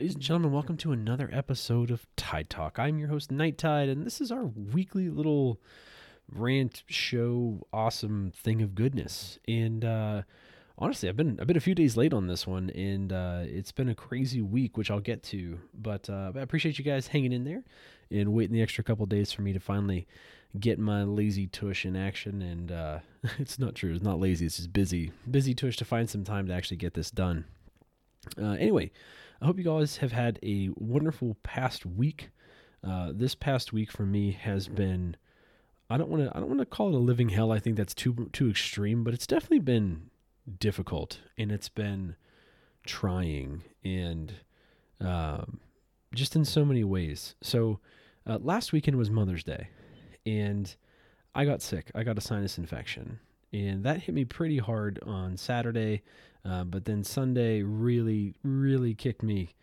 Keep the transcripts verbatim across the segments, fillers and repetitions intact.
Ladies and gentlemen, welcome to another episode of Tide Talk. I'm your host, Night Tide, and this is our weekly little rant show, awesome thing of goodness. And uh, honestly, I've been I've been a few days late on this one, and uh, it's been a crazy week, which I'll get to. But uh, I appreciate you guys hanging in there and waiting the extra couple days for me to finally get my lazy tush in action. And uh, it's not true; it's not lazy. It's just busy, busy tush to find some time to actually get this done. Uh, anyway, I hope you guys have had a wonderful past week. Uh, this past week for me has been, I don't want to, I don't want to call it a living hell. I think that's too, too extreme, but it's definitely been difficult and it's been trying and, um, just in so many ways. So, uh, last weekend was Mother's Day and I got sick. I got a sinus infection. And that hit me pretty hard on Saturday, uh, but then Sunday really, really kicked me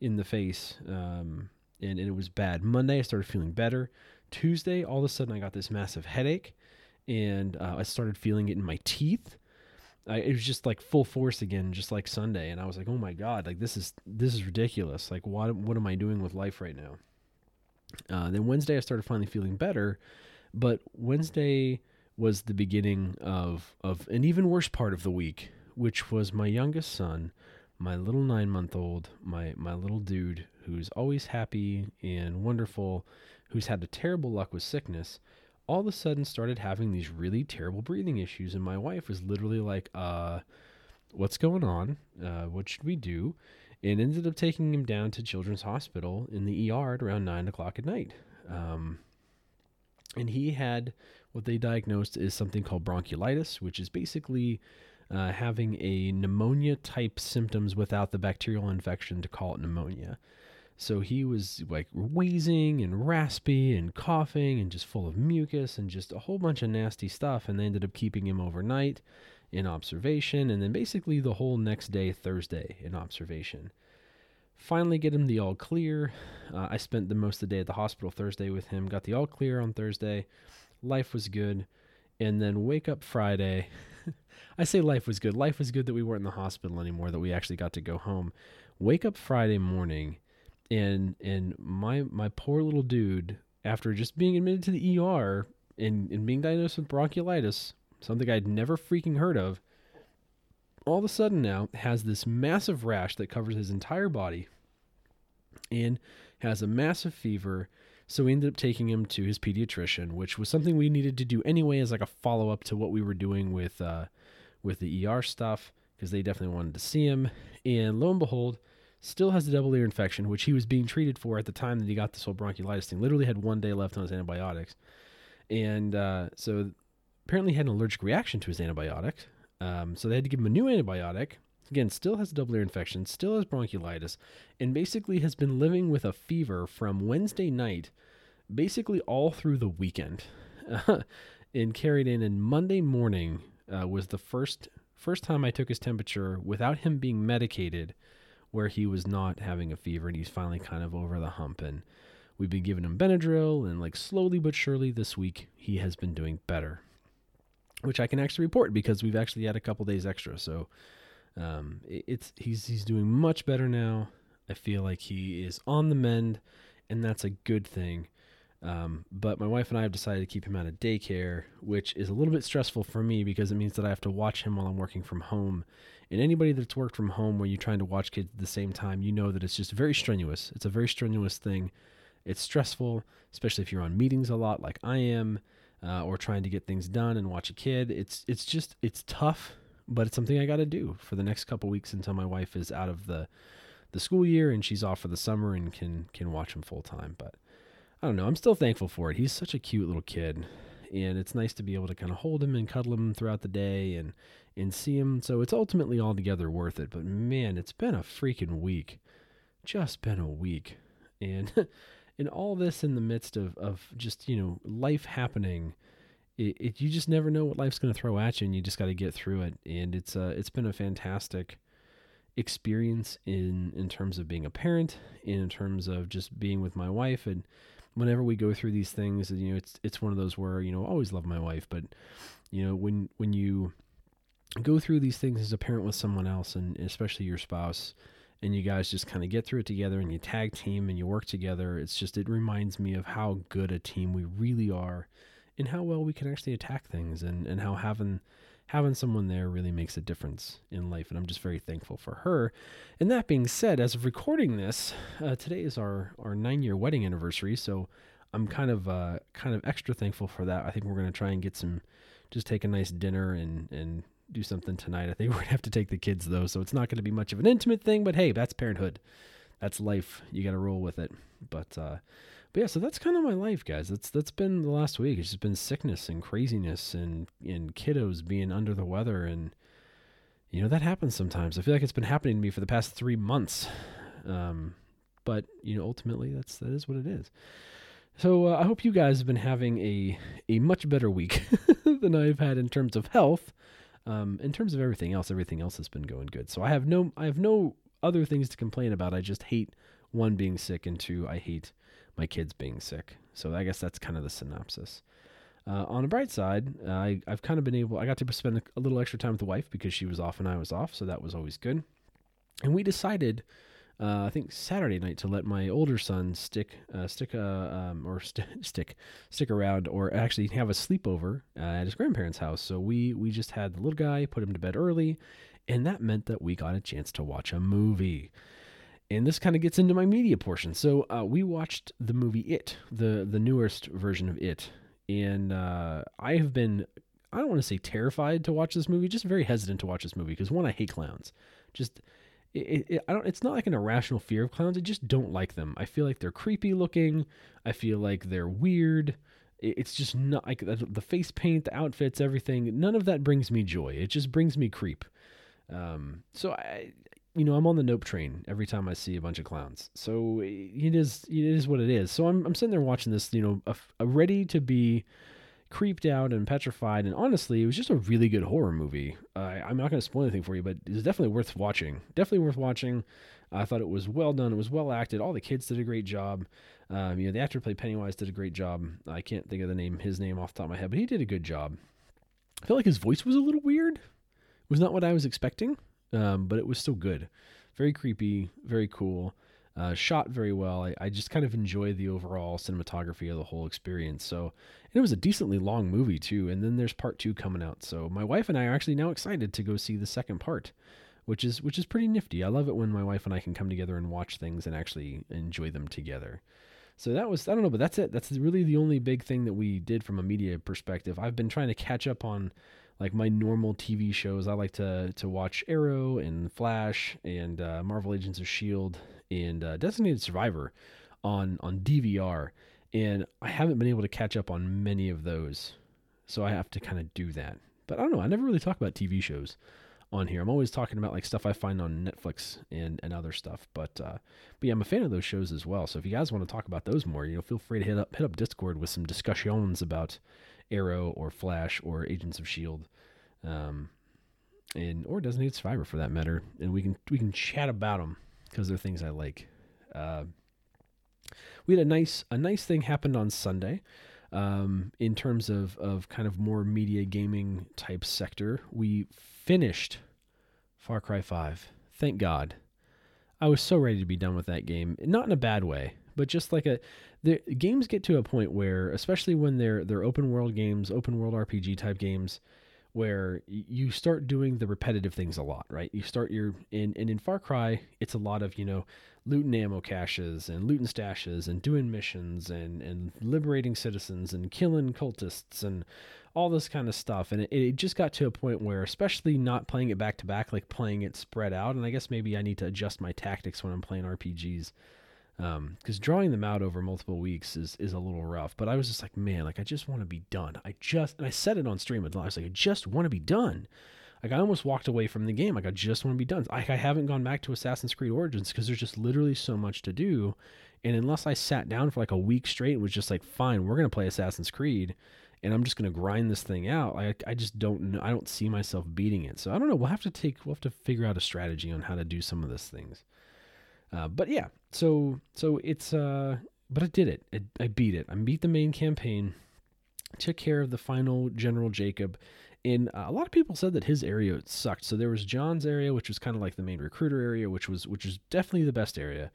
in the face, um, and, and it was bad. Monday, I started feeling better. Tuesday, all of a sudden, I got this massive headache, and uh, I started feeling it in my teeth. I, it was just like full force again, just like Sunday, and I was like, oh my God, like this is this is ridiculous. Like, what, what am I doing with life right now? Uh, then Wednesday, I started finally feeling better, but Wednesday was the beginning of, of an even worse part of the week, which was my youngest son, my little nine-month-old, my, my little dude who's always happy and wonderful, who's had the terrible luck with sickness, all of a sudden started having these really terrible breathing issues. And my wife was literally like, uh, what's going on? Uh, what should we do? And ended up taking him down to Children's Hospital in the E R at around nine o'clock at night. Um, And he had what they diagnosed is something called bronchiolitis, which is basically uh, having a pneumonia-type symptoms without the bacterial infection to call it pneumonia. So he was like wheezing and raspy and coughing and just full of mucus and just a whole bunch of nasty stuff. And they ended up keeping him overnight in observation and then basically the whole next day, Thursday, in observation. Finally get him the all clear. Uh, I spent the most of the day at the hospital Thursday with him, got the all clear on Thursday. Life was good. And then wake up Friday. I say life was good. Life was good that we weren't in the hospital anymore, that we actually got to go home. Wake up Friday morning and and my my poor little dude, after just being admitted to the E R and, and being diagnosed with bronchiolitis, something I'd never freaking heard of, all of a sudden now has this massive rash that covers his entire body and has a massive fever. So we ended up taking him to his pediatrician, which was something we needed to do anyway as like a follow-up to what we were doing with uh, with the E R stuff, because they definitely wanted to see him. And lo and behold, still has the double ear infection, which he was being treated for at the time that he got this whole bronchiolitis thing. Literally had one day left on his antibiotics. And uh, so apparently had an allergic reaction to his antibiotic. Um, so they had to give him a new antibiotic. Again, still has a double ear infection, still has bronchiolitis, and basically has been living with a fever from Wednesday night, basically all through the weekend, uh, and carried in. And Monday morning uh, was the first first time I took his temperature without him being medicated, where he was not having a fever, and he's finally kind of over the hump. And we've been giving him Benadryl, and like slowly but surely this week he has been doing better, which I can actually report because we've actually had a couple days extra. So um, it, it's he's he's doing much better now. I feel like he is on the mend, and that's a good thing. Um, but my wife and I have decided to keep him out of daycare, which is a little bit stressful for me because it means that I have to watch him while I'm working from home. And anybody that's worked from home where you're trying to watch kids at the same time, you know that it's just very strenuous. It's a very strenuous thing. It's stressful, especially if you're on meetings a lot like I am. Uh, or trying to get things done and watch a kid. It's it's just, it's tough, but it's something I got to do for the next couple weeks until my wife is out of the the school year and she's off for the summer and can can watch him full time. But I don't know, I'm still thankful for it. He's such a cute little kid, and it's nice to be able to kind of hold him and cuddle him throughout the day and, and see him. So it's ultimately altogether worth it. But man, it's been a freaking week. Just been a week. And and all this in the midst of, of just, you know, life happening, it, it you just never know what life's going to throw at you, and you just got to get through it. And it's uh, it's been a fantastic experience in, in terms of being a parent, in terms of just being with my wife. And whenever we go through these things, you know, it's it's one of those where, you know, I always love my wife, but, you know, when when you go through these things as a parent with someone else, and especially your spouse, and you guys just kind of get through it together and you tag team and you work together. It's just, it reminds me of how good a team we really are and how well we can actually attack things, and, and how having, having someone there really makes a difference in life. And I'm just very thankful for her. And that being said, as of recording this, uh, today is our, our nine year wedding anniversary. So I'm kind of, uh, kind of extra thankful for that. I think we're going to try and get some, just take a nice dinner and, and, do something tonight. I think we're gonna have to take the kids though, so it's not gonna be much of an intimate thing, but hey, that's parenthood, that's life, you gotta roll with it. But uh but yeah, so that's kind of my life, guys. That's that's been the last week. It's just been sickness and craziness and and kiddos being under the weather, and you know, that happens sometimes. I feel like it's been happening to me for the past three months, um but you know, ultimately that's that is what it is. So uh, I hope you guys have been having a a much better week than I've had in terms of health. Um, in terms of everything else, everything else has been going good. So I have no, I have no other things to complain about. I just hate, one, being sick, and two, I hate my kids being sick. So I guess that's kind of the synopsis. Uh, on the bright side, uh, I, I've kind of been able, I got to spend a little extra time with the wife because she was off and I was off. So that was always good. And we decided, uh, I think Saturday night, to let my older son stick, uh, stick, uh, um, or st- stick, stick around, or actually have a sleepover uh, at his grandparents' house. So we, we just had the little guy, put him to bed early, and that meant that we got a chance to watch a movie. And this kind of gets into my media portion. So, uh, we watched the movie It, the, the newest version of It. And, uh, I have been, I don't want to say terrified to watch this movie, just very hesitant to watch this movie. 'Cause one, I hate clowns. Just, It, it, I don't, it's not like an irrational fear of clowns. I just don't like them. I feel like they're creepy looking. I feel like they're weird. It, it's just not like the, the face paint, the outfits, everything. None of that brings me joy. It just brings me creep. Um, so I, you know, I'm on the nope train every time I see a bunch of clowns. So it is, it is what it is. So I'm, I'm sitting there watching this, you know, a, a ready to be creeped out and petrified, and honestly, it was just a really good horror movie. Uh, I'm not going to spoil anything for you, but it's definitely worth watching. Definitely worth watching. I thought it was well done. It was well acted. All the kids did a great job. Um, you know, the actor who played Pennywise did a great job. I can't think of the name, his name off the top of my head, but he did a good job. I felt like his voice was a little weird. It was not what I was expecting, um, but it was still good. Very creepy. Very cool. Uh, shot very well. I, I just kind of enjoy the overall cinematography of the whole experience. So, and it was a decently long movie too. And then there's part two coming out. So my wife and I are actually now excited to go see the second part, which is, which is pretty nifty. I love it when my wife and I can come together and watch things and actually enjoy them together. So that was, I don't know, but that's it. That's really the only big thing that we did from a media perspective. I've been trying to catch up on like my normal T V shows. I like to, to watch Arrow and Flash and uh, Marvel Agents of S H I E L D and uh, Designated Survivor on, on D V R. And I haven't been able to catch up on many of those. So I have to kind of do that. But I don't know, I never really talk about T V shows on here. I'm always talking about like stuff I find on Netflix and, and other stuff. But, uh, but yeah, I'm a fan of those shows as well. So if you guys want to talk about those more, you know, feel free to hit up, hit up Discord with some discussions about Arrow or Flash or Agents of S H I E L D, um, and, or Designated Survivor for that matter. And we can, we can chat about them because they're things I like. Uh, we had a nice, a nice thing happened on Sunday. Um, in terms of, of kind of more media gaming type sector, we finished Far Cry five. Thank God. I was so ready to be done with that game. Not in a bad way, but just like a, the games get to a point where, especially when they're, they're open world games, open world R P G type games, where you start doing the repetitive things a lot, right? You start your, in, and in Far Cry, it's a lot of, you know, looting ammo caches and looting stashes and doing missions and, and liberating citizens and killing cultists and all this kind of stuff. And it, it just got to a point where, especially not playing it back to back, like playing it spread out. And I guess maybe I need to adjust my tactics when I'm playing R P Gs. Um, 'cause drawing them out over multiple weeks is, is a little rough, but I was just like, man, like I just want to be done. I just, and I said it on stream, I was like, I just want to be done. Like I almost walked away from the game. Like I just want to be done. I, I haven't gone back to Assassin's Creed Origins 'cause there's just literally so much to do. And unless I sat down for like a week straight and was just like, fine, we're going to play Assassin's Creed and I'm just going to grind this thing out. I, I just don't know. I don't see myself beating it. So I don't know. We'll have to take, we'll have to figure out a strategy on how to do some of these things. Uh, but yeah, so, so it's, uh, but I did it. it. I beat it. I beat the main campaign, took care of the final General Jacob, And uh, a lot of people said that his area sucked. So there was John's area, which was kind of like the main recruiter area, which was which is definitely the best area.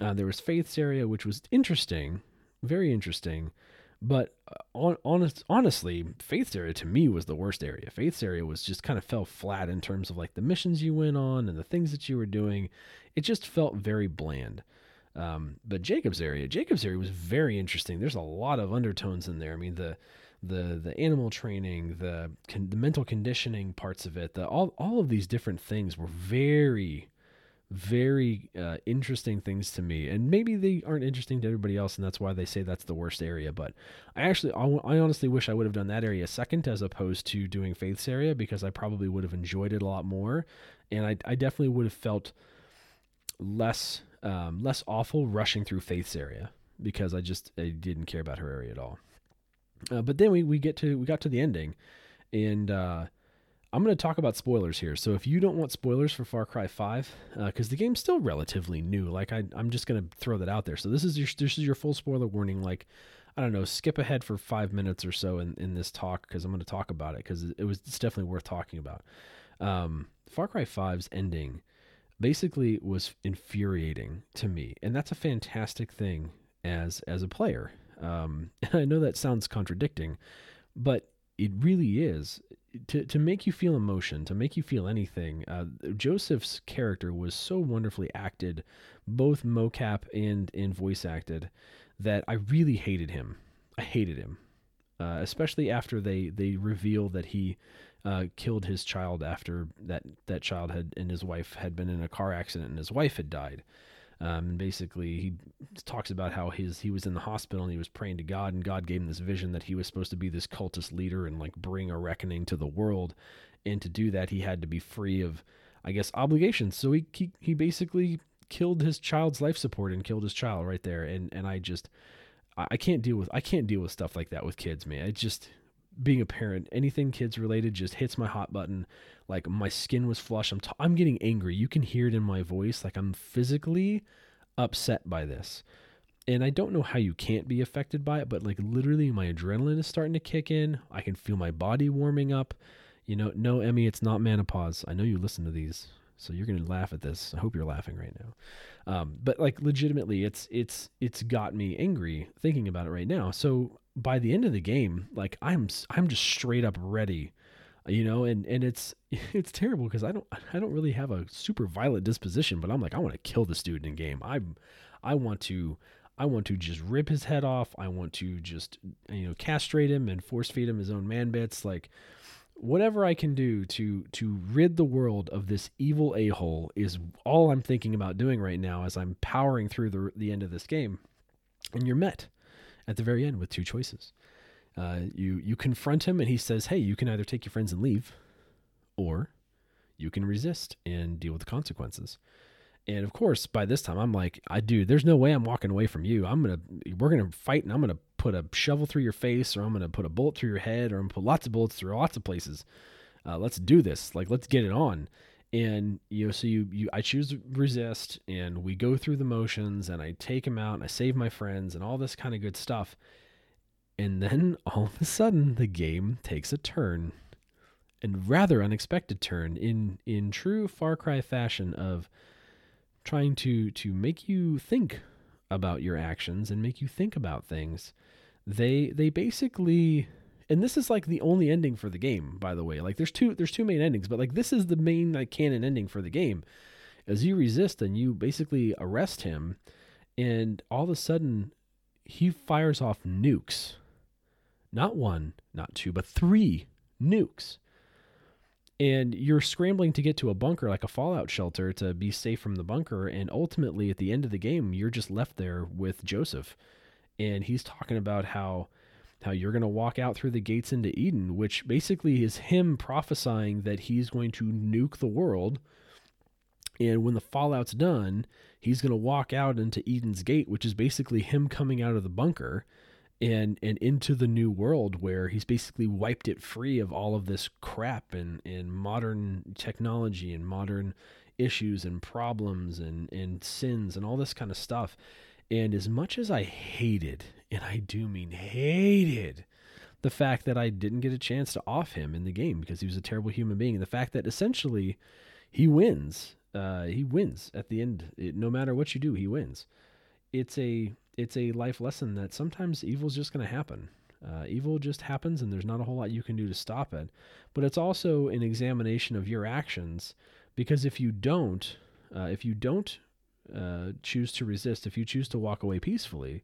Uh, there was Faith's area, which was interesting, very interesting. But on, honest, honestly, Faith's area to me was the worst area. Faith's area was just kind of fell flat in terms of like the missions you went on and the things that you were doing. It just felt very bland. Um, but Jacob's area, Jacob's area was very interesting. There's a lot of undertones in there. I mean, the the the animal training, the con, the mental conditioning parts of it, the all all of these different things were very, very uh, interesting things to me. And maybe they aren't interesting to everybody else, and that's why they say that's the worst area. But I actually, I, I honestly wish I would have done that area second as opposed to doing Faith's area, because I probably would have enjoyed it a lot more, and I I definitely would have felt less. Um, less awful rushing through Faith's area, because I just I didn't care about her area at all. Uh, but then we we get to we got to the ending, and uh, I'm going to talk about spoilers here. So if you don't want spoilers for Far Cry five, because uh, the game's still relatively new, like I I'm just going to throw that out there. So this is your this is your full spoiler warning. Like, I don't know, skip ahead for five minutes or so in in this talk, because I'm going to talk about it, because it was it's definitely worth talking about. Um, Far Cry five's ending basically was infuriating to me. And that's a fantastic thing as, as a player. Um, I know that sounds contradicting, but it really is. To, to make you feel emotion, to make you feel anything, uh, Joseph's character was so wonderfully acted, both mocap and, and voice acted, that I really hated him. I hated him. Uh, especially after they, they reveal that he uh, killed his child after that, that child had and his wife had been in a car accident and his wife had died. Um, and basically he talks about how his he was in the hospital and he was praying to God, and God gave him this vision that he was supposed to be this cultist leader and like bring a reckoning to the world. And to do that, he had to be free of, I guess, obligations. So he he, he basically killed his child's life support and killed his child right there. And, and I just... I can't deal with, I can't deal with stuff like that with kids, man. It just, being a parent, anything kids related just hits my hot button. Like, my skin was flushed. I'm, t- I'm getting angry. You can hear it in my voice. Like, I'm physically upset by this. And I don't know how you can't be affected by it, but like literally my adrenaline is starting to kick in. I can feel my body warming up. You know, no, Emmy, it's not menopause. I know you listen to these, so you're going to laugh at this. I hope you're laughing right now. Um, but like legitimately it's, it's, it's got me angry thinking about it right now. So by the end of the game, like I'm, I'm just straight up ready, you know, and, and it's, it's terrible because I don't, I don't really have a super violent disposition, but I'm like, I want to kill this dude in game. I'm, I want to, I want to just rip his head off. I want to just, you know, castrate him and force feed him his own man bits. Like, whatever I can do to to rid the world of this evil a-hole is all I'm thinking about doing right now as I'm powering through the the end of this game. And you're met at the very end with two choices. Uh, you you confront him and he says, hey, you can either take your friends and leave, or you can resist and deal with the consequences. And of course, by this time, I'm like, I dude, there's no way I'm walking away from you. I'm gonna, we're gonna fight, and I'm gonna put a shovel through your face, or I'm gonna put a bullet through your head, or I'm gonna put lots of bullets through lots of places. Uh, let's do this. Like, let's get it on. And you know, so you, you, I choose to resist, and we go through the motions, and I take him out, and I save my friends, and all this kind of good stuff. And then all of a sudden, the game takes a turn, and rather unexpected turn in in true Far Cry fashion of trying to, to make you think about your actions and make you think about things. They, they basically, and this is like the only ending for the game, by the way, like there's two, there's two main endings, but like, this is the main like canon ending for the game. As you resist and you basically arrest him, and all of a sudden he fires off nukes, not one, not two, but three nukes. And you're scrambling to get to a bunker, like a fallout shelter, to be safe from the bunker. And ultimately, at the end of the game, you're just left there with Joseph. And he's talking about how how you're going to walk out through the gates into Eden, which basically is him prophesying that he's going to nuke the world. And when the fallout's done, he's going to walk out into Eden's gate, which is basically him coming out of the bunker and and into the new world, where he's basically wiped it free of all of this crap and, and modern technology and modern issues and problems and, and sins and all this kind of stuff. And as much as I hated, and I do mean hated, the fact that I didn't get a chance to off him in the game because he was a terrible human being, and the fact that essentially he wins. Uh, he wins at the end. It, no matter what you do, he wins. It's a it's a life lesson that sometimes evil's just going to happen. Uh, evil just happens, and there's not a whole lot you can do to stop it. But it's also an examination of your actions, because if you don't, uh, if you don't uh, choose to resist, if you choose to walk away peacefully,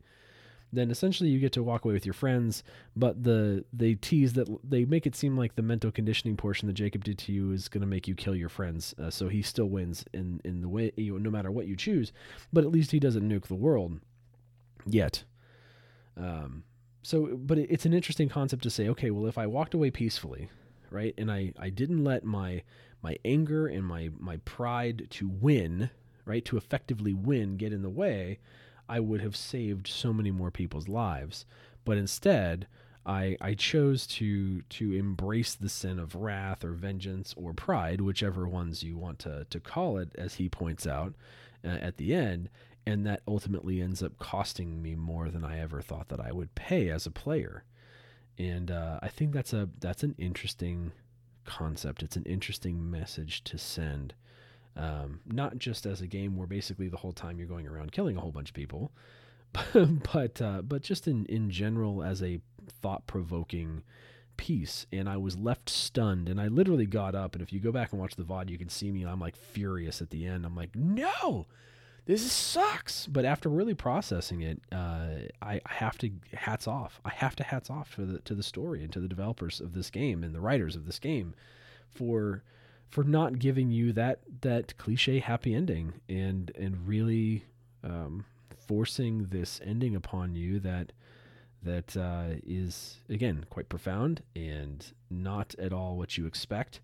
then essentially you get to walk away with your friends. But the they tease that they make it seem like the mental conditioning portion that Jacob did to you is going to make you kill your friends. Uh, so he still wins in in the way, you know, no matter what you choose. But at least he doesn't nuke the world yet. Um. So, but it's an interesting concept to say, okay, well, if I walked away peacefully, right, and I, I didn't let my my anger and my, my pride to win, right, to effectively win get in the way, I would have saved so many more people's lives. But instead, I I chose to to embrace the sin of wrath or vengeance or pride, whichever ones you want to, to call it, as he points out uh, at the end. And that ultimately ends up costing me more than I ever thought that I would pay as a player. And uh, I think that's a that's an interesting concept. It's an interesting message to send. Um, not just as a game where basically the whole time you're going around killing a whole bunch of people, but uh, but just in, in general as a thought-provoking piece. And I was left stunned, and I literally got up. And if you go back and watch the V O D, you can see me. I'm like furious at the end. I'm like, no! This sucks. But after really processing it, uh, I, I have to hats off. I have to hats off to the, to the story and to the developers of this game and the writers of this game for for not giving you that that cliche happy ending and and really um, forcing this ending upon you that that uh, is, again, quite profound and not at all what you expect,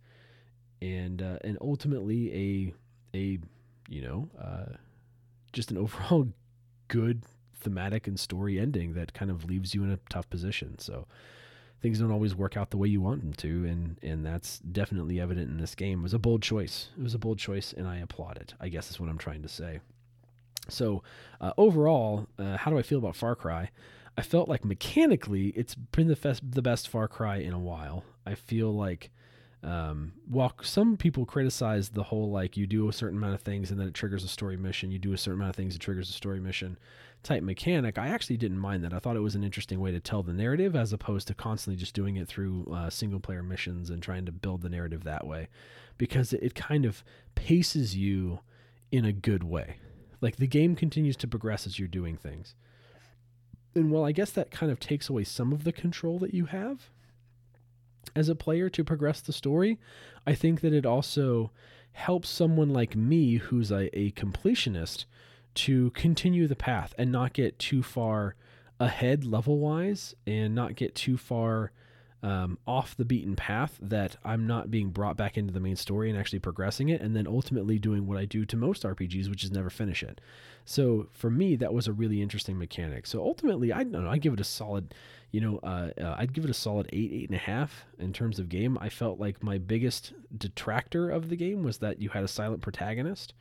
and uh, and ultimately a a you know. Uh, just an overall good thematic and story ending that kind of leaves you in a tough position. So things don't always work out the way you want them to. And, and that's definitely evident in this game. It was a bold choice. It was a bold choice, and I applaud it, I guess is what I'm trying to say. So uh, overall, uh, how do I feel about Far Cry? I felt like mechanically it's been the best, the best Far Cry in a while. I feel like, Um, while some people criticize the whole, like, you do a certain amount of things and then it triggers a story mission, you do a certain amount of things, it triggers a story mission type mechanic, I actually didn't mind that. I thought it was an interesting way to tell the narrative as opposed to constantly just doing it through uh, single player missions and trying to build the narrative that way, because it kind of paces you in a good way. Like, the game continues to progress as you're doing things. And while I guess that kind of takes away some of the control that you have as a player to progress the story, I think that it also helps someone like me who's a, a completionist to continue the path and not get too far ahead level-wise and not get too far um, off the beaten path that I'm not being brought back into the main story and actually progressing it and then ultimately doing what I do to most R P Gs, which is never finish it. So for me, that was a really interesting mechanic. So ultimately, I don't know, I give it a solid... You know, uh, uh, I'd give it a solid eight, eight and a half in terms of game. I felt like my biggest detractor of the game was that you had a silent protagonist,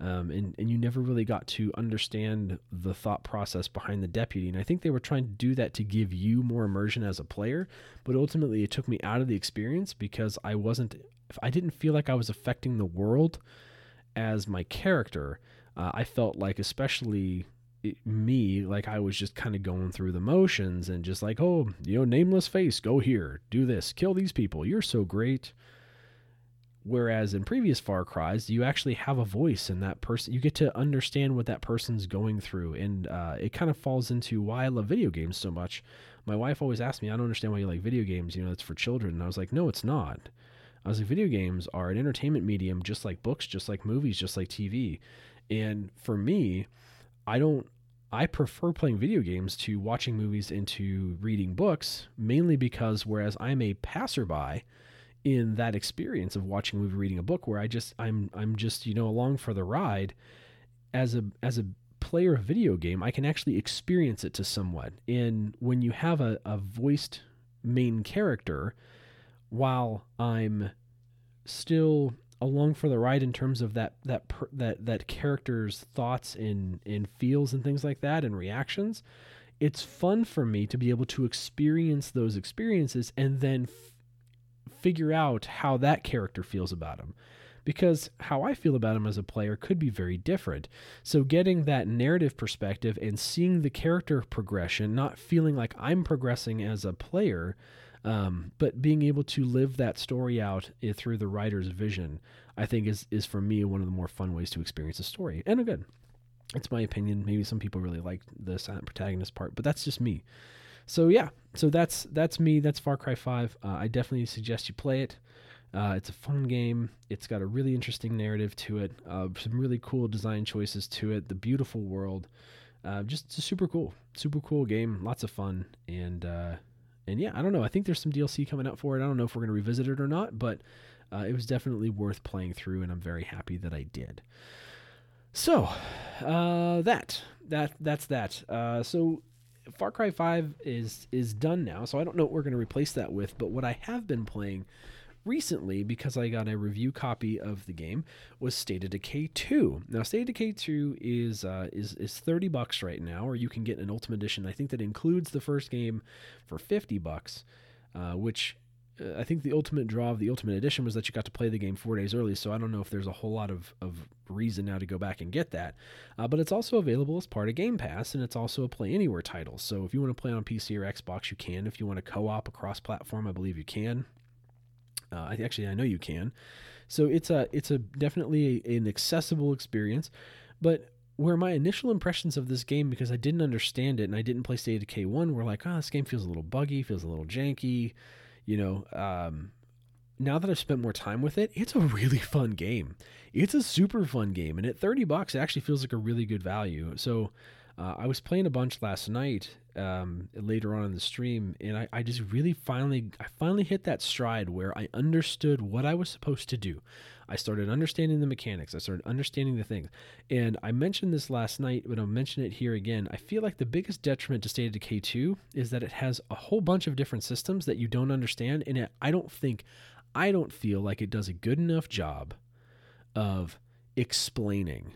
um, and, and you never really got to understand the thought process behind the deputy. And I think they were trying to do that to give you more immersion as a player, but ultimately it took me out of the experience because I wasn't, I didn't feel like I was affecting the world as my character. Uh, I felt like, especially... It, me, like I was just kind of going through the motions and just like, oh, you know, nameless face, go here, do this, kill these people. You're so great. Whereas in previous Far Cries, you actually have a voice in that person. You get to understand what that person's going through. And uh, it kind of falls into why I love video games so much. My wife always asked me, I don't understand why you like video games. You know, it's for children. And I was like, no, it's not. I was like, video games are an entertainment medium, just like books, just like movies, just like T V. And for me, I don't, I prefer playing video games to watching movies and to reading books, mainly because whereas I'm a passerby in that experience of watching a movie, reading a book, where I just, I'm, I'm just, you know, along for the ride, as a, as a player of video game, I can actually experience it to somewhat. And when you have a, a voiced main character, while I'm still along for the ride in terms of that that per, that that character's thoughts and and feels and things like that and reactions, it's fun for me to be able to experience those experiences and then f- figure out how that character feels about them. Because how I feel about him as a player could be very different. So getting that narrative perspective and seeing the character progression, not feeling like I'm progressing as a player, um, but being able to live that story out through the writer's vision, I think is, is for me one of the more fun ways to experience a story. And again, it's my opinion. Maybe some people really like the silent protagonist part, but that's just me. So yeah, so that's that's me. That's Far Cry five. Uh, I definitely suggest you play it. Uh, it's a fun game. It's got a really interesting narrative to it. Uh, some really cool design choices to it. The beautiful world. Uh, just it's a super cool, super cool game. Lots of fun. And, uh, and yeah, I don't know. I think there's some D L C coming out for it. I don't know if we're going to revisit it or not, but uh, it was definitely worth playing through, and I'm very happy that I did. So uh, that, that, that's that. Uh, so Far Cry five is, is done now. So I don't know what we're going to replace that with, but what I have been playing recently, because I got a review copy of the game, was State of Decay two. Now, State of Decay two is uh, is is thirty bucks right now, or you can get an Ultimate Edition. I think that includes the first game for fifty bucks, uh, which uh, I think the ultimate draw of the Ultimate Edition was that you got to play the game four days early. So I don't know if there's a whole lot of of reason now to go back and get that. Uh, but it's also available as part of Game Pass, and it's also a Play Anywhere title. So if you want to play on P C or Xbox, you can. If you want to co-op across platform, I believe you can. Uh, actually, I know you can. So it's a it's a definitely a, an accessible experience. But where my initial impressions of this game, because I didn't understand it and I didn't play State of Decay one, were like, oh, this game feels a little buggy, feels a little janky. You know, um, now that I've spent more time with it, it's a really fun game. It's a super fun game. And at thirty bucks, it actually feels like a really good value. So uh, I was playing a bunch last night. Um, later on in the stream, and I, I just really finally, I finally hit that stride where I understood what I was supposed to do. I started understanding the mechanics. I started understanding the things. And I mentioned this last night, but I'll mention it here again. I feel like the biggest detriment to State of Decay two is that it has a whole bunch of different systems that you don't understand, and it, I don't think, I don't feel like it does a good enough job of explaining.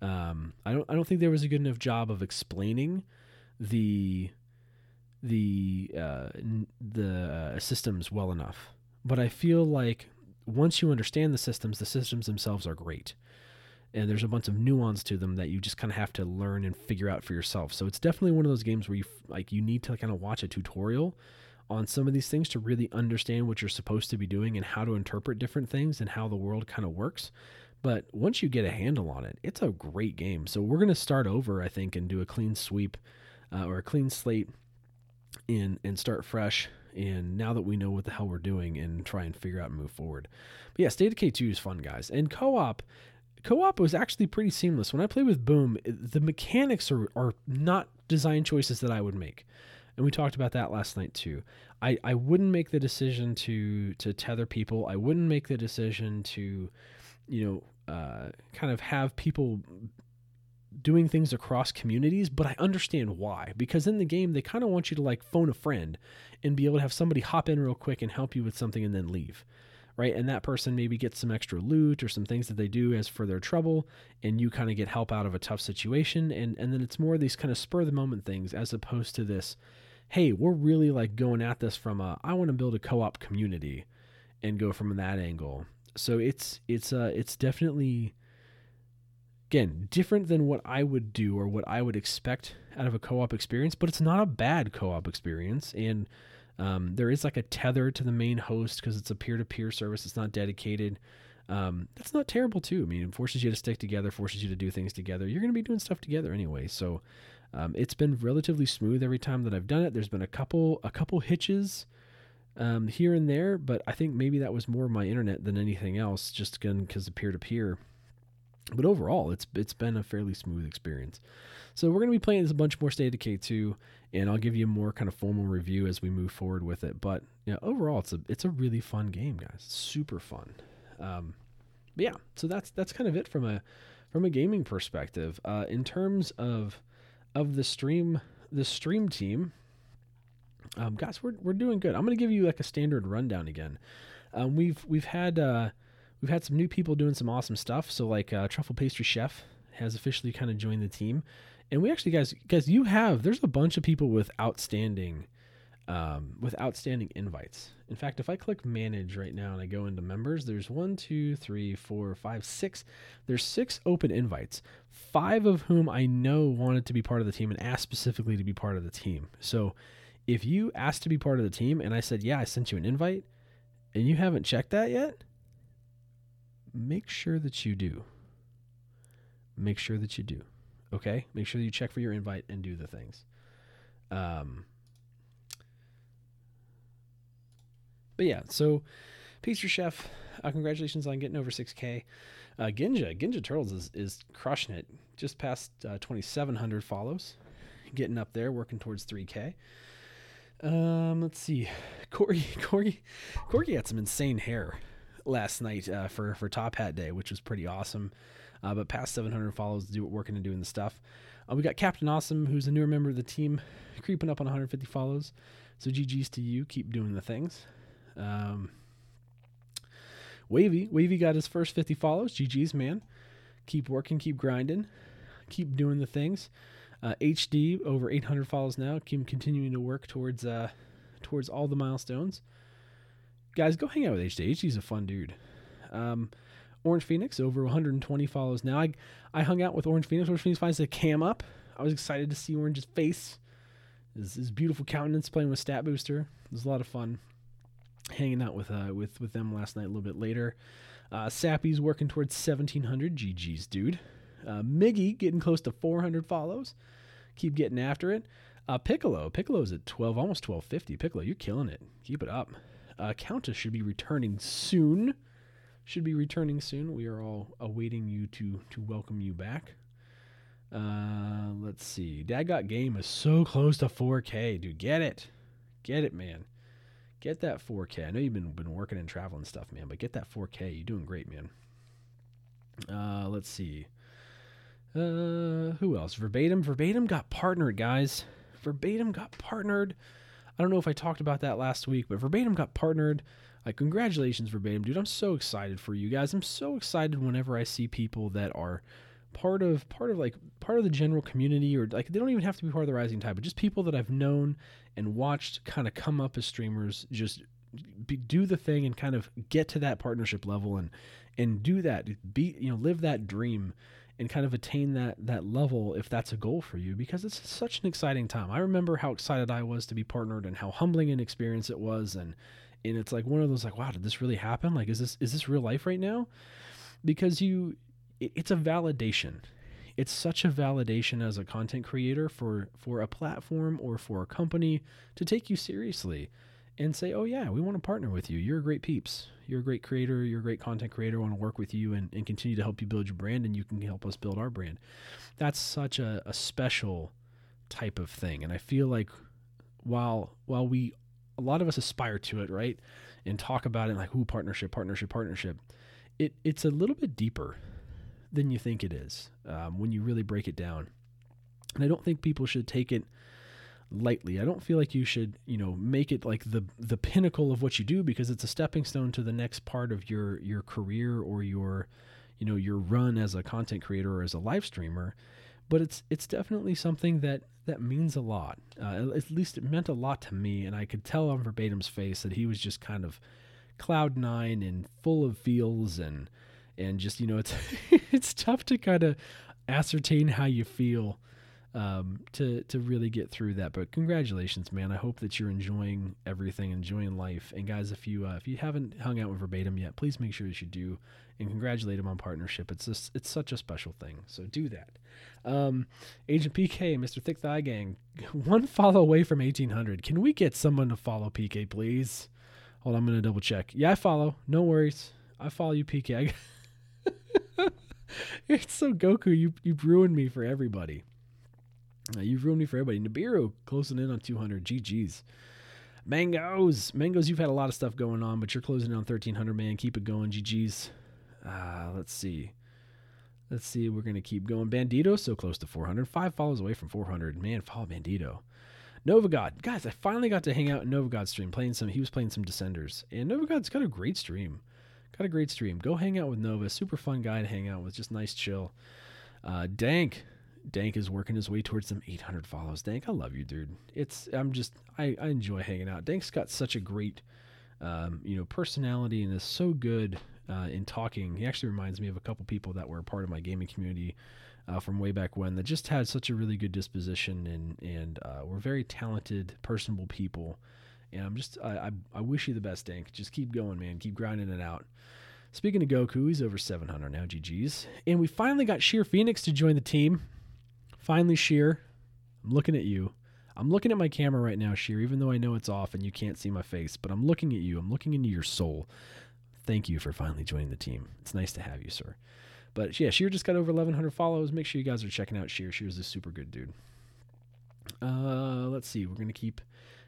Um, I don't. I don't think there was a good enough job of explaining the the uh, n- the uh, systems well enough. But I feel like once you understand the systems, the systems themselves are great, and there's a bunch of nuance to them that you just kind of have to learn and figure out for yourself. So it's definitely one of those games where you f- like you need to kind of watch a tutorial on some of these things to really understand what you're supposed to be doing and how to interpret different things and how the world kind of works. But once you get a handle on it, it's a great game. So we're going to start over, I think, and do a clean sweep uh, or a clean slate and, and start fresh. And now that we know what the hell we're doing, and try and figure out and move forward. But yeah, State of Decay two is fun, guys. And co-op, co-op was actually pretty seamless. When I play with Boom, the mechanics are, are not design choices that I would make. And we talked about that last night too. I, I wouldn't make the decision to to tether people. I wouldn't make the decision to, you know, Uh, kind of have people doing things across communities, but I understand why. Because in the game, they kind of want you to like phone a friend and be able to have somebody hop in real quick and help you with something and then leave, right? And that person maybe gets some extra loot or some things that they do as for their trouble, and you kind of get help out of a tough situation. And, and then it's more these kind of spur-of-the-moment things as opposed to this, hey, we're really like going at this from a, I want to build a co-op community and go from that angle. So it's, it's, uh, it's definitely, again, different than what I would do or what I would expect out of a co-op experience, but it's not a bad co-op experience. And, um, there is like a tether to the main host, cause it's a peer-to-peer service. It's not dedicated. Um, that's not terrible too. I mean, it forces you to stick together, forces you to do things together. You're going to be doing stuff together anyway. So, um, it's been relatively smooth every time that I've done it. There's been a couple, a couple hitches, Um, here and there, but I think maybe that was more my internet than anything else, just because of peer-to-peer. But overall, it's it's been a fairly smooth experience. So we're going to be playing this a bunch more State of Decay two, and I'll give you a more kind of formal review as we move forward with it. But you know, overall, it's a it's a really fun game, guys. It's super fun. Um, but yeah, so that's that's kind of it from a from a gaming perspective. Uh, in terms of of the stream the stream team. Um, guys, we're we're doing good. I'm gonna give you like a standard rundown again. Um, we've we've had uh, we've had some new people doing some awesome stuff. So like uh, Truffle Pastry Chef has officially kind of joined the team, And we actually, guys, guys, you have, there's a bunch of people with outstanding, um, with outstanding invites. In fact, if I click manage right now and I go into members, there's one, two, three, four, five, six. There's six open invites, five of whom I know wanted to be part of the team and asked specifically to be part of the team. So if you asked to be part of the team and I said, yeah, I sent you an invite and you haven't checked that yet, make sure that you do. Make sure that you do. Okay? Make sure that you check for your invite and do the things. Um, But yeah, so Pastry Chef, uh, congratulations on getting over six K. Uh, Ginja, Ginja Turtles is, is crushing it. Just past uh, twenty-seven hundred follows. Getting up there, working towards three K. Um, let's see. Corgi, Corgi, Corgi had some insane hair last night uh, for, for Top Hat Day, which was pretty awesome. Uh, but past seven hundred follows, do working and doing the stuff. Uh, we got Captain Awesome, who's a newer member of the team, creeping up on one hundred fifty follows. So G G's to you. Keep doing the things. Um, Wavy, Wavy got his first fifty follows. G G's, man. Keep working, keep grinding, keep doing the things. Uh, H D over eight hundred follows now. Keep continuing to work towards uh towards all the milestones. Guys, go hang out with H D. H D's a fun dude. Um, Orange Phoenix over one hundred twenty follows now. I I hung out with Orange Phoenix. Orange Phoenix finds a cam up. I was excited to see Orange's face, his, his beautiful countenance, playing with Stat Booster. It was a lot of fun. Hanging out with uh with with them last night a little bit later. Uh, Sappy's working towards seventeen hundred. G G's, dude. Uh, Miggy getting close to four hundred follows. Keep getting after it. Uh, Piccolo, Piccolo's at twelve, almost twelve fifty. Piccolo, you're killing it. Keep it up. Uh, Countess should be returning soon. Should be returning soon. We are all awaiting you to to welcome you back. Uh, let's see. Dad Got Game is so close to four K, dude. Get it, get it, man. Get that four K. I know you've been, been working and traveling and stuff, man, but get that four K. You're doing great, man. Uh, let's see. Uh, who else? Verbatim. Verbatim got partnered, guys. Verbatim got partnered. I don't know if I talked about that last week, but Verbatim got partnered. Like, congratulations, Verbatim, dude. I'm so excited for you guys. I'm so excited whenever I see people that are part of part of like part of the general community, or like they don't even have to be part of the Rising Tide, but just people that I've known and watched kind of come up as streamers, just be, do the thing and kind of get to that partnership level and and do that, be, you know, live that dream and kind of attain that that level if that's a goal for you, because it's such an exciting time. I remember how excited I was to be partnered and how humbling an experience it was, and and it's like one of those, like, wow, did this really happen? Like, is this is this real life right now? Because you it's a validation. It's such a validation as a content creator for, for a platform or for a company to take you seriously and say, oh yeah, we want to partner with you. You're a great peeps. You're a great creator. You're a great content creator. We want to work with you and, and continue to help you build your brand, and you can help us build our brand. That's such a, a special type of thing. And I feel like while, while we, a lot of us aspire to it, right? And talk about it like, ooh, partnership, partnership, partnership. It it's a little bit deeper than you think it is, um, when you really break it down. And I don't think people should take it lightly. I don't feel like you should, you know, make it like the the pinnacle of what you do, because it's a stepping stone to the next part of your your career or your, you know, your run as a content creator or as a live streamer. But it's it's definitely something that that means a lot. Uh, at least it meant a lot to me, and I could tell on Verbatim's face that he was just kind of cloud nine and full of feels and. And just, you know, it's it's tough to kind of ascertain how you feel um, to to really get through that. But congratulations, man! I hope that you're enjoying everything, enjoying life. And guys, if you uh, if you haven't hung out with Verbatim yet, please make sure that you do and congratulate him on partnership. It's just it's such a special thing. So do that. Um, Agent P K, Mister Thick Thigh Gang, one follow away from eighteen hundred. Can we get someone to follow P K, please? Hold on, I'm gonna double check. Yeah, I follow. No worries, I follow you, P K. I It's so Goku, you you've ruined me for everybody. Uh, you've ruined me for everybody. Nibiru closing in on two hundred. G G's. Mangoes, mangoes. You've had a lot of stuff going on, but you're closing in on thirteen hundred, man. Keep it going. G G's. Uh, let's see, let's see. We're gonna keep going. Bandito, so close to four hundred. Five follows away from four hundred. Man, follow Bandito. Novagod, guys. I finally got to hang out in Novagod's stream playing some. He was playing some Descenders, and Novagod's got a great stream. Got a great stream. Go hang out with Nova. Super fun guy to hang out with. Just nice chill. Uh, Dank. Dank is working his way towards them eight hundred follows. Dank, I love you, dude. It's I'm just I, I enjoy hanging out. Dank's got such a great um, you know, personality and is so good uh, in talking. He actually reminds me of a couple people that were a part of my gaming community uh, from way back when that just had such a really good disposition and and uh, were very talented, personable people. And I'm just I, I I wish you the best, Dank. Just keep going, man. Keep grinding it out. Speaking of Goku, he's over seven hundred now. G G's. And we finally got Sheer Phoenix to join the team. Finally, Sheer. I'm looking at you. I'm looking at my camera right now, Sheer, even though I know it's off and you can't see my face. But I'm looking at you. I'm looking into your soul. Thank you for finally joining the team. It's nice to have you, sir. But yeah, Sheer just got over eleven hundred follows. Make sure you guys are checking out Sheer. Sheer's a super good dude. Uh, let's see. We're going to keep...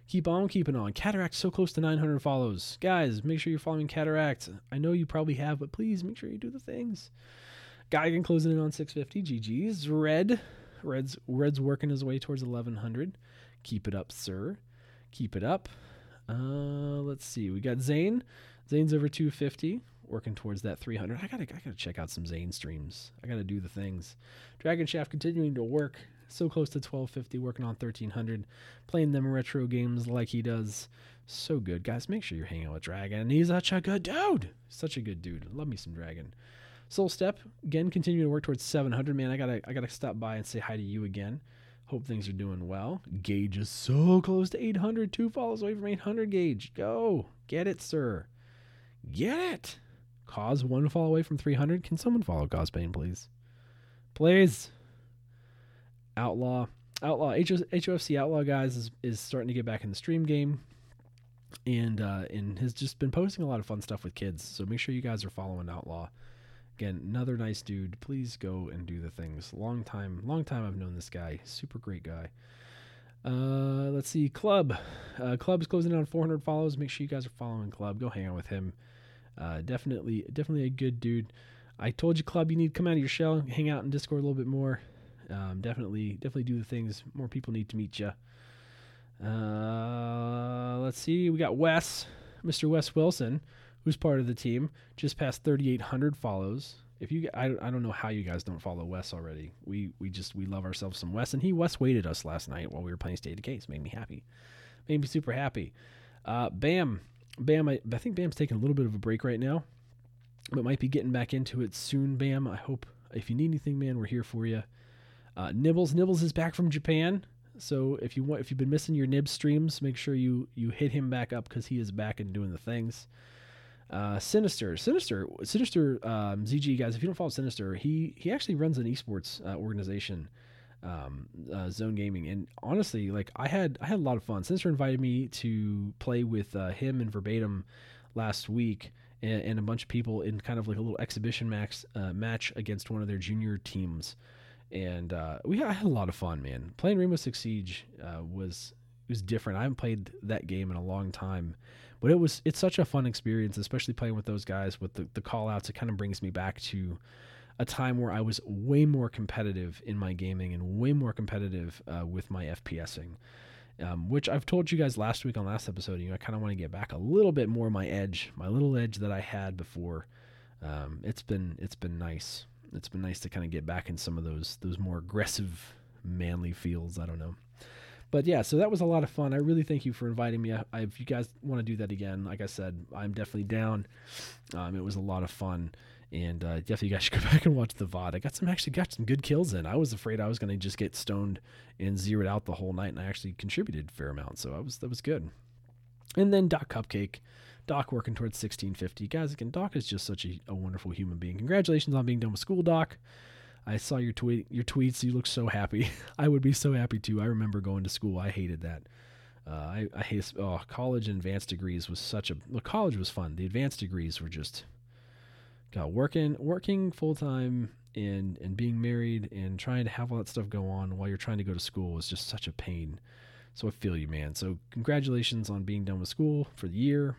Keep on keeping on. Cataract so close to nine hundred follows. Guys, make sure you're following Cataract. I know you probably have, but please make sure you do the things. Geigen closing in on six fifty. G G's. Red. Red's Red's working his way towards eleven hundred. Keep it up, sir. Keep it up. Uh, let's see. We got Zane. Zane's over two fifty. Working towards that three hundred. I gotta, I gotta check out some Zane streams. I gotta do the things. Dragon Shaft continuing to work. So close to twelve fifty, working on thirteen hundred, playing them retro games like he does. So good, guys. Make sure you're hanging out with Dragon. He's such a good dude. Such a good dude. Love me some Dragon. Soul Step again, continuing to work towards seven hundred. Man, I gotta, I gotta stop by and say hi to you again. Hope things are doing well. Gage is so close to eight hundred. Two follows away from eight hundred. Gage, go get it, sir. Get it. Cause one fall away from three hundred. Can someone follow Cospane, please? Please. Outlaw, Outlaw, H O F C Outlaw, guys, is, is starting to get back in the stream game and uh, and has just been posting a lot of fun stuff with kids. So make sure you guys are following Outlaw. Again, another nice dude. Please go and do the things. Long time, long time I've known this guy. Super great guy. Uh, let's see, Club. Uh, Club's closing in on four hundred follows. Make sure you guys are following Club. Go hang out with him. Uh, definitely, definitely a good dude. I told you, Club, you need to come out of your shell, hang out in Discord a little bit more. Um, definitely, definitely do the things. More people need to meet you. Uh, let's see. We got Wes, Mister Wes Wilson, who's part of the team. Just past thirty-eight hundred follows. If you, I, I don't know how you guys don't follow Wes already. We, we just, we love ourselves some Wes, and he Wes waited us last night while we were playing State of Decay. Made me happy. Made me super happy. Uh, Bam, Bam. I, I think Bam's taking a little bit of a break right now, but might be getting back into it soon. Bam, I hope. If you need anything, man, we're here for you. Uh, Nibbles, Nibbles is back from Japan, so if you want, if you've been missing your Nib streams, make sure you you hit him back up because he is back and doing the things. Uh, Sinister, Sinister, Sinister, um, Z G guys, if you don't follow Sinister, he he actually runs an esports uh, organization, um, uh, Zone Gaming, and honestly, like I had I had a lot of fun. Sinister invited me to play with uh, him and Verbatim last week. And, and a bunch of people in kind of like a little exhibition max uh, match against one of their junior teams. And uh, we had, I had a lot of fun, man. Playing Rainbow Six Siege uh, was was different. I haven't played that game in a long time, but it was it's such a fun experience, especially playing with those guys with the, the call-outs. It kind of brings me back to a time where I was way more competitive in my gaming and way more competitive uh, with my FPSing, um, which I've told you guys last week on last episode. You know, I kind of want to get back a little bit more of my edge, my little edge that I had before. Um, it's been it's been nice. It's been nice to kind of get back in some of those those more aggressive, manly feels. I don't know. But yeah, so that was a lot of fun. I really thank you for inviting me. I, I, if you guys want to do that again, like I said, I'm definitely down. Um, it was a lot of fun. And uh, definitely you guys should go back and watch the V O D. I got some actually got some good kills in. I was afraid I was going to just get stoned and zeroed out the whole night, and I actually contributed a fair amount. So I was that was good. And then Doc Cupcake. Doc working towards sixteen fifty. Guys, again, Doc is just such a, a wonderful human being. Congratulations on being done with school, Doc. I saw your tweet, your tweets. You look so happy. I would be so happy, too. I remember going to school. I hated that. Uh, I, I hate oh, college and advanced degrees was such a... Well, college was fun. The advanced degrees were just... God, working working full-time and, and being married and trying to have all that stuff go on while you're trying to go to school was just such a pain. So I feel you, man. So congratulations on being done with school for the year.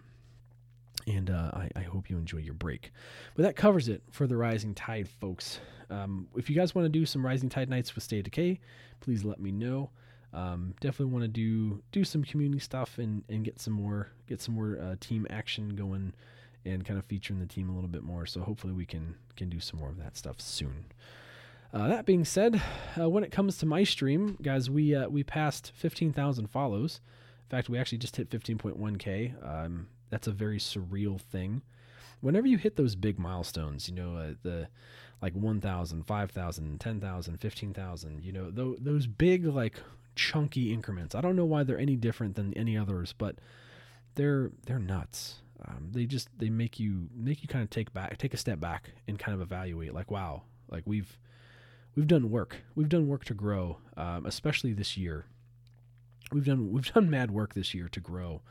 And uh, I, I hope you enjoy your break. But that covers it for the Rising Tide, folks. Um, if you guys want to do some Rising Tide nights with State of Decay, please let me know. Um, definitely want to do do some community stuff and, and get some more get some more uh, team action going and kind of featuring the team a little bit more. So hopefully we can can do some more of that stuff soon. Uh, that being said, uh, when it comes to my stream, guys, we uh, we passed fifteen thousand follows. In fact, we actually just hit fifteen point one K. Um, that's a very surreal thing. Whenever you hit those big milestones, you know, uh, the like one thousand, five thousand, ten thousand, fifteen thousand, you know, th- those big, like, chunky increments. I don't know why they're any different than any others, but they're they're nuts. Um, they just they make you make you kind of take back, take a step back, and kind of evaluate. Like, wow, like we've we've done work. We've done work to grow, um, especially this year. We've done we've done mad work this year to grow,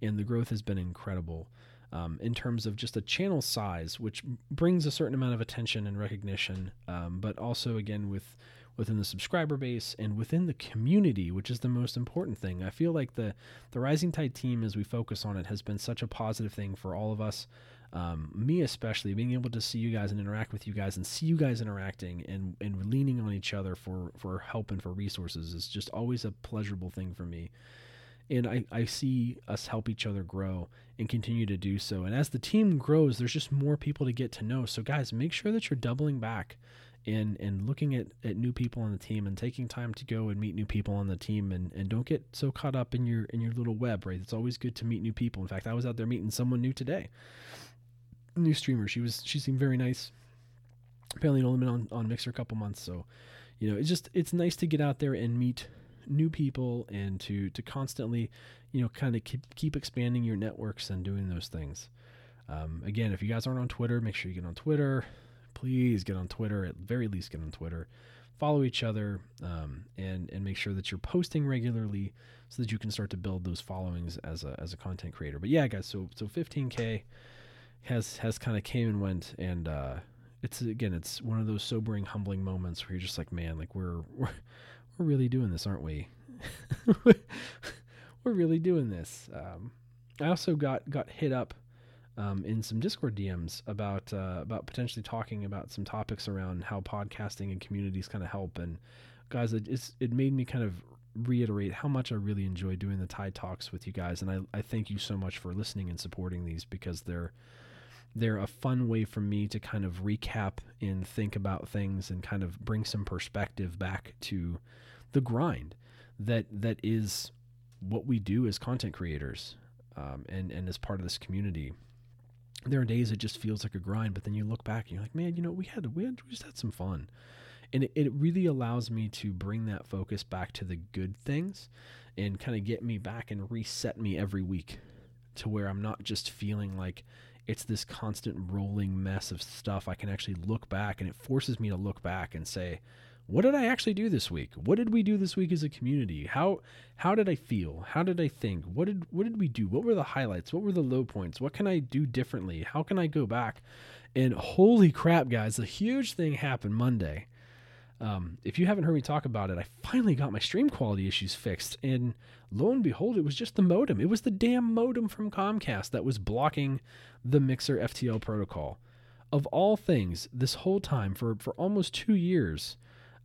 and the growth has been incredible. Um, in terms of just a channel size, which brings a certain amount of attention and recognition, um, but also, again, with within the subscriber base and within the community, which is the most important thing. I feel like the, the Rising Tide team, as we focus on it, has been such a positive thing for all of us, um, me especially, being able to see you guys and interact with you guys and see you guys interacting and, and leaning on each other for, for help and for resources is just always a pleasurable thing for me. And I, I see us help each other grow and continue to do so. And as the team grows, there's just more people to get to know. So guys, make sure that you're doubling back and, and looking at, at new people on the team and taking time to go and meet new people on the team. And, and don't get so caught up in your in your little web, right? It's always good to meet new people. In fact, I was out there meeting someone new today. New streamer. She was she seemed very nice. Apparently only been on, on Mixer a couple months. So, you know, it's just it's nice to get out there and meet new people and to, to constantly, you know, kind of keep, keep expanding your networks and doing those things. Um, again, if you guys aren't on Twitter, make sure you get on Twitter, please get on Twitter, at very least get on Twitter, follow each other, um, and, and make sure that you're posting regularly so that you can start to build those followings as a, as a content creator. But yeah, guys, so, so fifteen K has, has kind of came and went, and, uh, it's, again, it's one of those sobering, humbling moments where you're just like, man, like we're, we're, we're really doing this, aren't we? We're really doing this. Um, I also got, got hit up um, in some Discord D Ms about uh, about potentially talking about some topics around how podcasting and communities kind of help. And guys, it, it's, it made me kind of reiterate how much I really enjoy doing the Tide Talks with you guys. And I, I thank you so much for listening and supporting these, because they're, they're a fun way for me to kind of recap and think about things and kind of bring some perspective back to the grind that that is what we do as content creators, um, and, and as part of this community. There are days it just feels like a grind, but then you look back and you're like, man, you know, we had, we had we just had some fun. And it, it really allows me to bring that focus back to the good things and kind of get me back and reset me every week to where I'm not just feeling like it's this constant rolling mess of stuff. I can actually look back, and it forces me to look back and say, what did I actually do this week? What did we do this week as a community? How how did I feel? How did I think? What did what did we do? What were the highlights? What were the low points? What can I do differently? How can I go back? And holy crap, guys, a huge thing happened Monday. Um, if you haven't heard me talk about it, I finally got my stream quality issues fixed, and lo and behold, it was just the modem. It was the damn modem from Comcast that was blocking the Mixer F T L protocol. Of all things, this whole time for, for almost two years,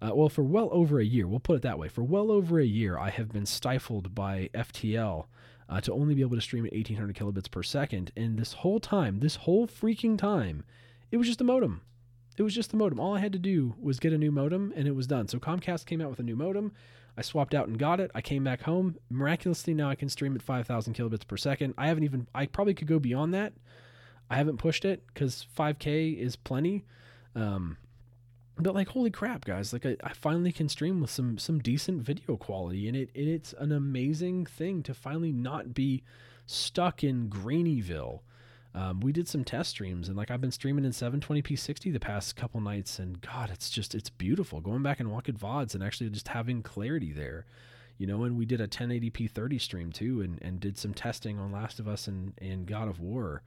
uh, well, for well over a year, we'll put it that way. For well over a year, I have been stifled by F T L uh, to only be able to stream at eighteen hundred kilobits per second. And this whole time, this whole freaking time, it was just the modem. It was just the modem. All I had to do was get a new modem, and it was done. So Comcast came out with a new modem. I swapped out and got it. I came back home. Miraculously, now I can stream at five thousand kilobits per second. I haven't even, I probably could go beyond that. I haven't pushed it because five K is plenty. Um, but like, holy crap, guys. Like I, I finally can stream with some, some decent video quality, and it, and it's an amazing thing to finally not be stuck in Grainyville. Um, we did some test streams, and like I've been streaming in seven twenty p sixty the past couple nights, and God, it's just, it's beautiful going back and watching V O Ds and actually just having clarity there, you know, and we did a ten eighty p thirty stream too, and, and did some testing on Last of Us and, and God of War.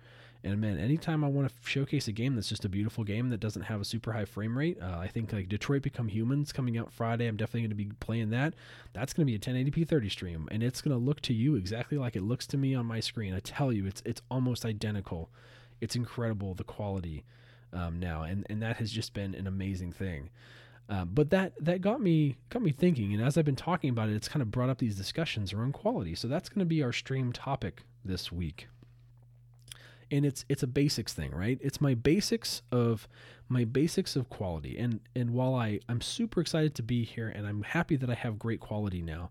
And man, anytime I want to showcase a game that's just a beautiful game that doesn't have a super high frame rate, uh, I think like Detroit Become Human's coming out Friday. I'm definitely going to be playing that. That's going to be a ten eighty p thirty stream, and it's going to look to you exactly like it looks to me on my screen. I tell you, it's it's almost identical. It's incredible, the quality um, now, and and that has just been an amazing thing. Um, but that that got me got me thinking, and as I've been talking about it, it's kind of brought up these discussions around quality. So that's going to be our stream topic this week. And it's it's a basics thing, right? It's my basics of my basics of quality. And and while I, I'm super excited to be here and I'm happy that I have great quality now,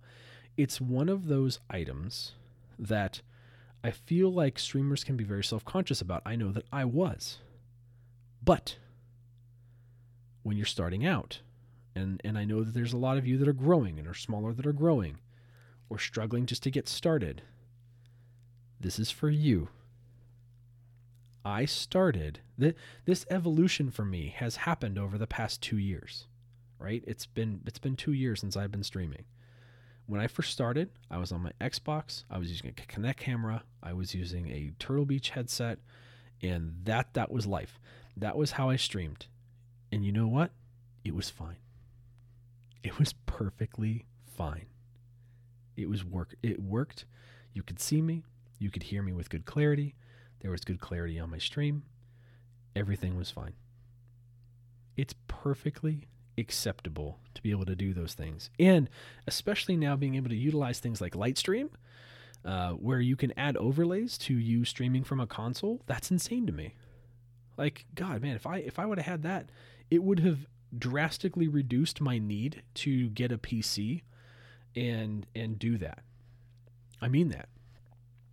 it's one of those items that I feel like streamers can be very self-conscious about. I know that I was. But when you're starting out, and, and I know that there's a lot of you that are growing and are smaller that are growing or struggling just to get started, this is for you. I started, th- this evolution for me has happened over the past two years, right? It's been it's been two years since I've been streaming. When I first started, I was on my Xbox, I was using a Kinect camera, I was using a Turtle Beach headset, and that that was life. That was how I streamed. And you know what? It was fine. It was perfectly fine. It was work. It worked. You could see me. You could hear me with good clarity. There was good clarity on my stream. Everything was fine. It's perfectly acceptable to be able to do those things. And especially now being able to utilize things like Lightstream, uh, where you can add overlays to you streaming from a console. That's insane to me. Like, God, man, if I if I would have had that, it would have drastically reduced my need to get a P C and and do that. I mean that.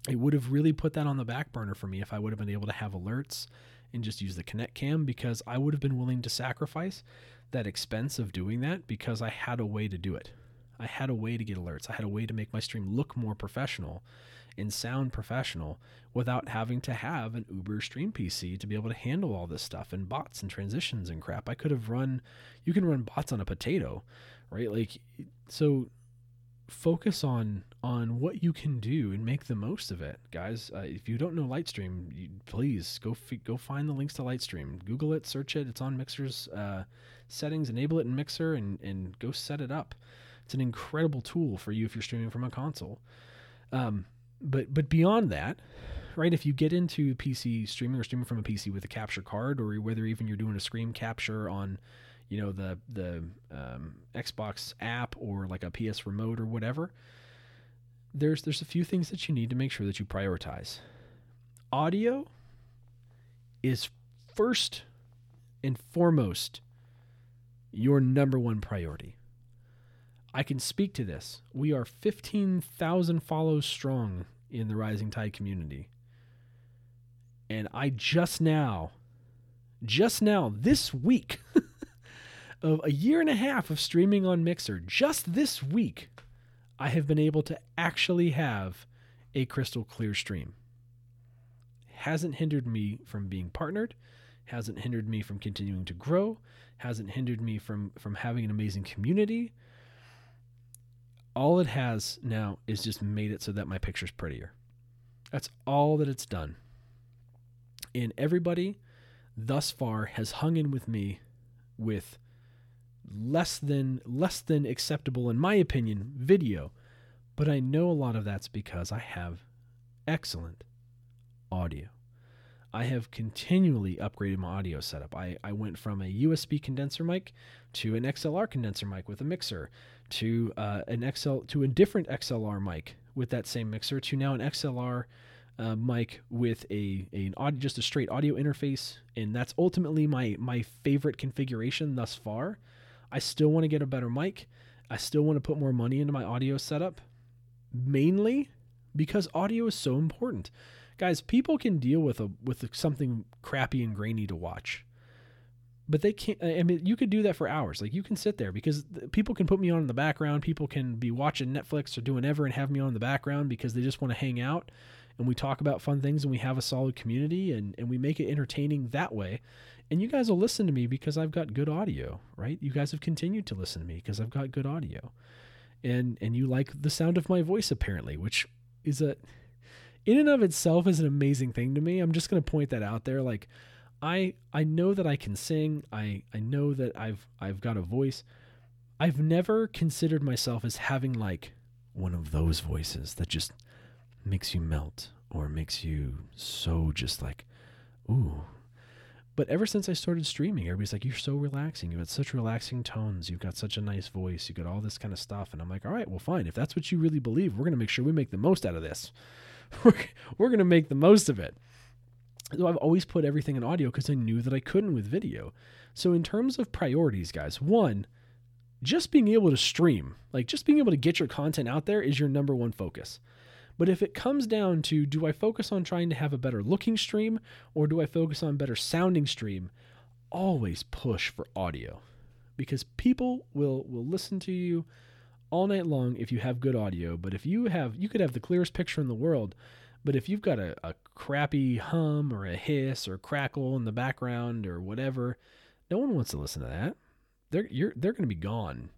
It would have really put that on the back burner for me if I would have been able to have alerts and just use the Kinect cam, because I would have been willing to sacrifice that expense of doing that because I had a way to do it. I had a way to get alerts. I had a way to make my stream look more professional and sound professional without having to have an Uber stream P C to be able to handle all this stuff and bots and transitions and crap. I could have run, you can run bots on a potato, right? Like, so focus on, on what you can do and make the most of it, guys. Uh, if you don't know Lightstream, you, please go, f- go find the links to Lightstream, Google it, search it. It's on Mixer's uh, settings, enable it in Mixer and, and go set it up. It's an incredible tool for you if you're streaming from a console. Um, But but beyond that, right, if you get into P C streaming or streaming from a P C with a capture card, or whether even you're doing a screen capture on, you know, the the um, Xbox app or like a P S remote or whatever, there's there's a few things that you need to make sure that you prioritize. Audio is first and foremost your number one priority. I can speak to this. We are fifteen thousand follows strong in the Rising Tide community. And I just now, just now, this week, of a year and a half of streaming on Mixer, just this week, I have been able to actually have a crystal clear stream. Hasn't hindered me from being partnered, hasn't hindered me from continuing to grow, hasn't hindered me from, from having an amazing community. All it has now is just made it so that my picture's prettier. That's all that it's done. And everybody thus far has hung in with me with less than less than acceptable, in my opinion, video. But I know a lot of that's because I have excellent audio. I have continually upgraded my audio setup. I, I went from a U S B condenser mic to an X L R condenser mic with a mixer, to uh, an X L to a different X L R mic with that same mixer, to now an X L R uh, mic with a, a an audio, just a straight audio interface, and that's ultimately my my favorite configuration thus far. I still want to get a better mic. I still want to put more money into my audio setup, mainly because audio is so important. Guys, people can deal with a with something crappy and grainy to watch, but they can't. I mean, you could do that for hours. Like, you can sit there because people can put me on in the background. People can be watching Netflix or doing ever and have me on in the background because they just want to hang out and we talk about fun things and we have a solid community and, and we make it entertaining that way. And you guys will listen to me because I've got good audio, right? You guys have continued to listen to me because I've got good audio, and and you like the sound of my voice apparently, which is a. in and of itself is an amazing thing to me. I'm just going to point that out there. Like, I I know that I can sing. I, I know that I've I've got a voice. I've never considered myself as having like one of those voices that just makes you melt or makes you so just like, ooh. But ever since I started streaming, everybody's like, you're so relaxing. You've got such relaxing tones. You've got such a nice voice. You've got all this kind of stuff. And I'm like, all right, well, fine. If that's what you really believe, we're going to make sure we make the most out of this. We're, we're going to make the most of it. though I've always put everything in audio because I knew that I couldn't with video. So in terms of priorities, guys, one, just being able to stream, like just being able to get your content out there is your number one focus. But if it comes down to, do I focus on trying to have a better looking stream or do I focus on better sounding stream? Always push for audio because people will, will listen to you all night long if you have good audio. But if you have, you could have the clearest picture in the world, but if you've got a, a crappy hum or a hiss or crackle in the background or whatever, no one wants to listen to that. They're, you're, they're going to be gone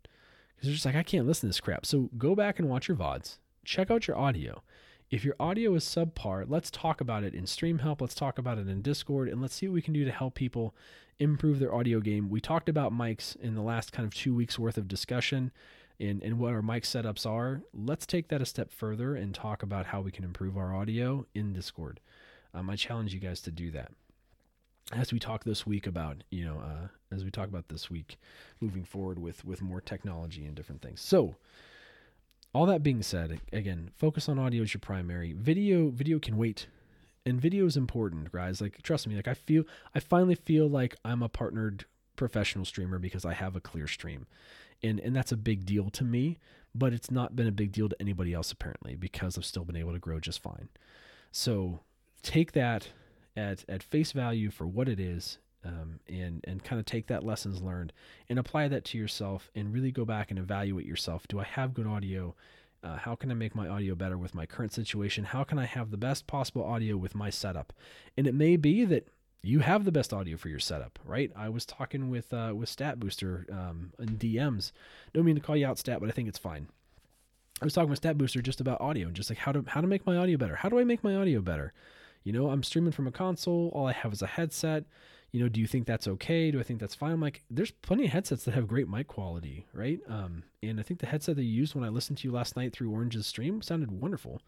because they're just like, I can't listen to this crap. So go back and watch your V O Ds. Check out your audio. If your audio is subpar, let's talk about it in Stream Help. Let's talk about it in Discord, and let's see what we can do to help people improve their audio game. We talked about mics in the last kind of two weeks worth of discussion and, and what our mic setups are. Let's take that a step further and talk about how we can improve our audio in Discord. Um, I challenge you guys to do that. As we talk this week about, you know, uh, as we talk about this week moving forward with, with more technology and different things. So, all that being said, again, focus on audio as your primary. Video, video can wait, and video is important, guys. Like, trust me. Like, I feel, I finally feel like I'm a partnered professional streamer because I have a clear stream, and and that's a big deal to me. But it's not been a big deal to anybody else apparently because I've still been able to grow just fine. So take that at at face value for what it is. Um, and, and kind of take that lessons learned and apply that to yourself and really go back and evaluate yourself. Do I have good audio? Uh, how can I make my audio better with my current situation? How can I have the best possible audio with my setup? And it may be that you have the best audio for your setup, right? I was talking with, uh, with Stat Booster, um, in D Ms. Don't mean to call you out, Stat, but I think it's fine. I was talking with Stat Booster just about audio and just like how to, how to make my audio better. How do I make my audio better? You know, I'm streaming from a console. All I have is a headset. You know, do you think that's okay? Do I think that's fine? I'm like, there's plenty of headsets that have great mic quality, right? Um, and I think the headset that you used when I listened to you last night through Orange's stream sounded wonderful.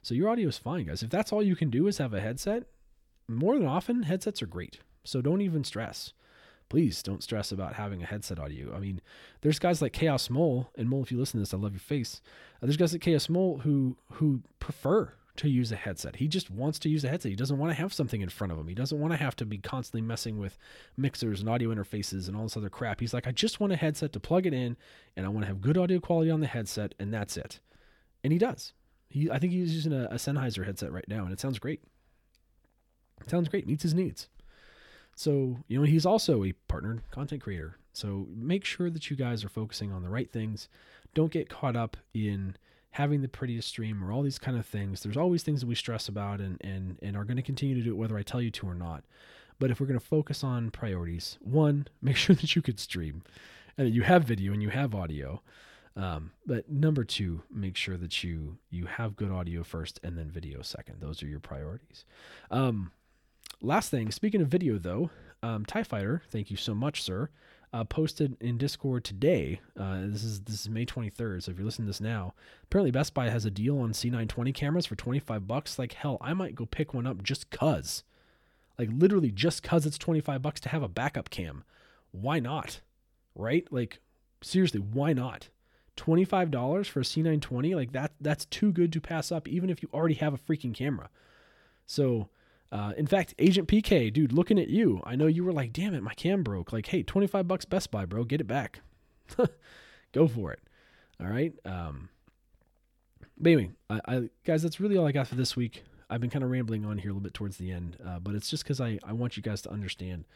So your audio is fine, guys. If that's all you can do is have a headset, more than often, headsets are great. So don't even stress. Please don't stress about having a headset audio. I mean, there's guys like Chaos Mole, and Mole, if you listen to this, I love your face. Uh, there's guys like Chaos Mole who who prefer to use a headset. He just wants to use a headset. He doesn't want to have something in front of him. He doesn't want to have to be constantly messing with mixers and audio interfaces and all this other crap. He's like, I just want a headset to plug it in and I want to have good audio quality on the headset and that's it. And he does. He, I think he's using a, a Sennheiser headset right now and it sounds great. It sounds great. Meets his needs. So, you know, he's also a partnered content creator. So make sure that you guys are focusing on the right things. Don't get caught up in having the prettiest stream or all these kind of things. There's always things that we stress about and, and, and are going to continue to do it, whether I tell you to or not. But if we're going to focus on priorities, one, make sure that you could stream and that you have video and you have audio. Um, but number two, make sure that you, you have good audio first and then video second. Those are your priorities. Um, last thing, speaking of video though, um, TIE Fighter, thank you so much, sir. Uh, posted in Discord today. Uh, this is this is May twenty-third, so if you're listening to this now, apparently Best Buy has a deal on C nine twenty cameras for twenty-five bucks. Like, hell, I might go pick one up just cause. Like, literally just cause it's twenty-five bucks to have a backup cam. Why not? Right? Like, seriously, why not? twenty-five dollars for a C nine twenty? Like, that that's too good to pass up, even if you already have a freaking camera. So... Uh, in fact, Agent P K, dude, looking at you, I know you were like, damn it, my cam broke. Like, hey, twenty-five bucks Best Buy, bro, get it back. Go for it. All right. Um, but anyway, I, I, guys, that's really all I got for this week. I've been kind of rambling on here a little bit towards the end, uh, but it's just because I, I want you guys to understand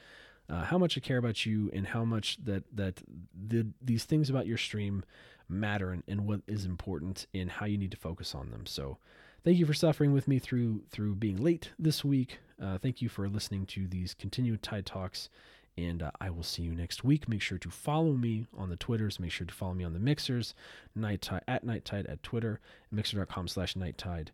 uh, how much I care about you and how much that, that the, these things about your stream matter and, and what is important and how you need to focus on them. So, thank you for suffering with me through through being late this week. Uh, thank you for listening to these continued Tide Talks, and uh, I will see you next week. Make sure to follow me on the Twitters. Make sure to follow me on the Mixers, Night Tide, at Night Tide at Twitter, mixer.com slash Night Tide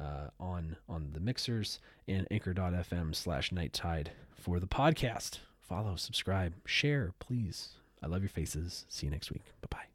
uh, on, on the Mixers, and anchor.fm slash Night Tide for the podcast. Follow, subscribe, share, please. I love your faces. See you next week. Bye-bye.